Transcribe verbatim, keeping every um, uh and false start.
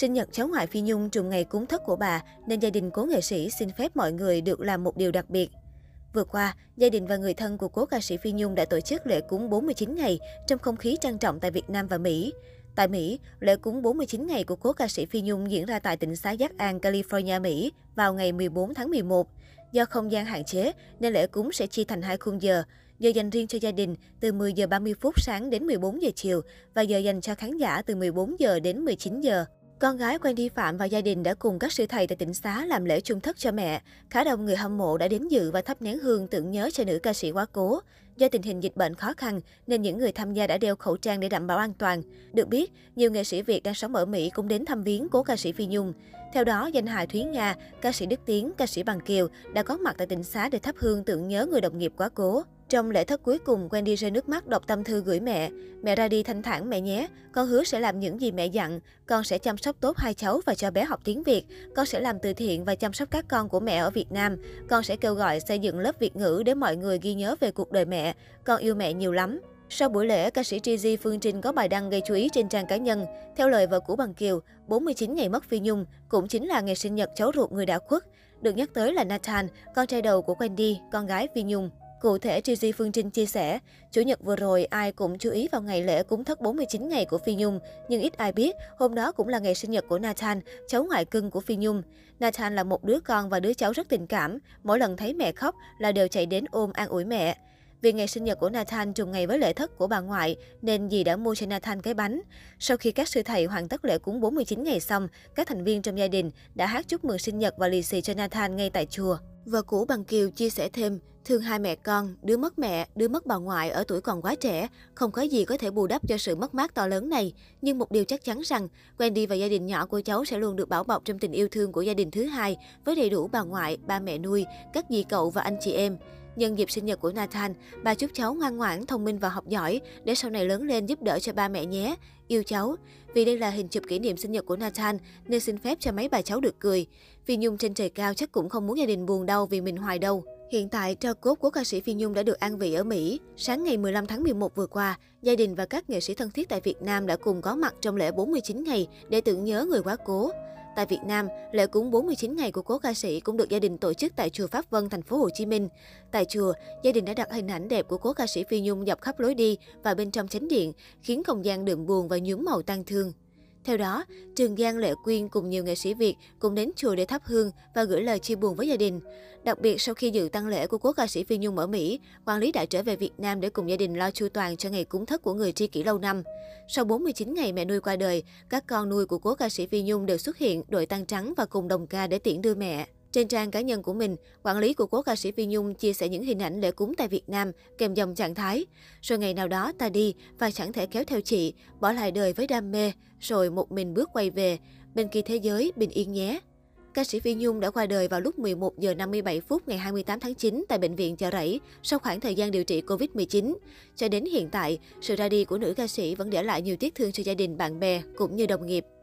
Sinh nhật cháu ngoại Phi Nhung trùng ngày cúng thất của bà nên gia đình cố nghệ sĩ xin phép mọi người được làm một điều đặc biệt. Vừa qua, gia đình và người thân của cố ca sĩ Phi Nhung đã tổ chức lễ cúng bốn mươi chín ngày trong không khí trang trọng tại Việt Nam và Mỹ. Tại Mỹ, lễ cúng bốn mươi chín ngày của cố ca sĩ Phi Nhung diễn ra tại Tịnh xá Giác An, California, Mỹ vào ngày mười bốn tháng mười một. Do không gian hạn chế nên lễ cúng sẽ chia thành hai khung giờ, giờ dành riêng cho gia đình từ mười giờ ba mươi phút sáng đến mười bốn giờ chiều và giờ dành cho khán giả từ mười bốn giờ đến mười chín giờ. Con gái Wendy Phạm và gia đình đã cùng các sư thầy tại Tịnh xá làm lễ chung thất cho mẹ. Khá đông người hâm mộ đã đến dự và thắp nén hương tưởng nhớ cho nữ ca sĩ quá cố. Do tình hình dịch bệnh khó khăn nên những người tham gia đã đeo khẩu trang để đảm bảo an toàn. Được biết, nhiều nghệ sĩ Việt đang sống ở Mỹ cũng đến thăm viếng cố ca sĩ Phi Nhung. Theo đó, danh hài Thúy Nga, ca sĩ Đức Tiến, ca sĩ Bằng Kiều đã có mặt tại Tịnh xá để thắp hương tưởng nhớ người đồng nghiệp quá cố. Trong lễ thất cuối cùng, Wendy rơi nước mắt đọc tâm thư gửi mẹ. Mẹ ra đi thanh thản mẹ nhé, con hứa sẽ làm những gì mẹ dặn. Con sẽ chăm sóc tốt hai cháu và cho bé học tiếng Việt. Con sẽ làm từ thiện và chăm sóc các con của mẹ ở Việt Nam. Con sẽ kêu gọi xây dựng lớp Việt ngữ để mọi người ghi nhớ về cuộc đời mẹ. Con yêu mẹ nhiều lắm. Sau buổi lễ, ca sĩ Trizzie Phương Trinh có bài đăng gây chú ý trên trang cá nhân. Theo lời vợ cũ Bằng Kiều, bốn mươi chín ngày mất Phi Nhung cũng chính là ngày sinh nhật cháu ruột người đã khuất. Được nhắc tới là Nathan, con trai đầu của Wendy, con gái Phi Nhung. Cụ thể, Trizzie Phương Trinh chia sẻ, Chủ nhật vừa rồi ai cũng chú ý vào ngày lễ cúng thất bốn mươi chín ngày của Phi Nhung, nhưng ít ai biết hôm đó cũng là ngày sinh nhật của Nathan, cháu ngoại cưng của Phi Nhung. Nathan là một đứa con và đứa cháu rất tình cảm, mỗi lần thấy mẹ khóc là đều chạy đến ôm an ủi mẹ. Vì ngày sinh nhật của Nathan trùng ngày với lễ thất của bà ngoại nên dì đã mua cho Nathan cái bánh. Sau khi các sư thầy hoàn tất lễ cúng bốn mươi chín ngày xong, các thành viên trong gia đình đã hát chúc mừng sinh nhật và lì xì cho Nathan ngay tại chùa. Vợ cũ Bằng Kiều chia sẻ thêm, thương hai mẹ con, đứa mất mẹ, đứa mất bà ngoại ở tuổi còn quá trẻ, không có gì có thể bù đắp cho sự mất mát to lớn này. Nhưng một điều chắc chắn rằng, Wendy và gia đình nhỏ của cháu sẽ luôn được bảo bọc trong tình yêu thương của gia đình thứ hai, với đầy đủ bà ngoại, ba mẹ nuôi, các dì cậu và anh chị em. Nhân dịp sinh nhật của Nathan, bà chúc cháu ngoan ngoãn, thông minh và học giỏi, để sau này lớn lên giúp đỡ cho ba mẹ nhé. Yêu cháu. Vì đây là hình chụp kỷ niệm sinh nhật của Nathan, nên xin phép cho mấy bà cháu được cười. Phi Nhung trên trời cao chắc cũng không muốn gia đình buồn đau vì mình hoài đâu. Hiện tại, tro cốt của ca sĩ Phi Nhung đã được an vị ở Mỹ. Sáng ngày mười lăm tháng mười một vừa qua, gia đình và các nghệ sĩ thân thiết tại Việt Nam đã cùng có mặt trong lễ bốn mươi chín ngày để tưởng nhớ người quá cố. Tại Việt Nam, lễ cúng bốn mươi chín ngày của cố ca sĩ cũng được gia đình tổ chức tại chùa Pháp Vân, thành phố Hồ Chí Minh. Tại chùa, gia đình đã đặt hình ảnh đẹp của cố ca sĩ Phi Nhung dọc khắp lối đi và bên trong chánh điện, khiến không gian đượm buồn và nhuốm màu tang thương. Theo đó, Trường Giang, Lệ Quyên cùng nhiều nghệ sĩ Việt cũng đến chùa để thắp hương và gửi lời chia buồn với gia đình. Đặc biệt, sau khi dự tang lễ của cố ca sĩ Phi Nhung ở Mỹ, quản lý đã trở về Việt Nam để cùng gia đình lo chu toàn cho ngày cúng thất của người tri kỷ lâu năm. Sau bốn mươi chín ngày mẹ nuôi qua đời, các con nuôi của cố ca sĩ Phi Nhung đều xuất hiện đội tang trắng và cùng đồng ca để tiễn đưa mẹ. Trên trang cá nhân của mình, quản lý của cố ca sĩ Phi Nhung chia sẻ những hình ảnh lễ cúng tại Việt Nam kèm dòng trạng thái. Rồi ngày nào đó ta đi và chẳng thể kéo theo chị, bỏ lại đời với đam mê, rồi một mình bước quay về, bên kia thế giới bình yên nhé. Ca sĩ Phi Nhung đã qua đời vào lúc mười một giờ năm mươi bảy phút ngày hai mươi tám tháng chín tại bệnh viện Chợ Rẫy sau khoảng thời gian điều trị Covid mười chín. Cho đến hiện tại, sự ra đi của nữ ca sĩ vẫn để lại nhiều tiếc thương cho gia đình, bạn bè cũng như đồng nghiệp.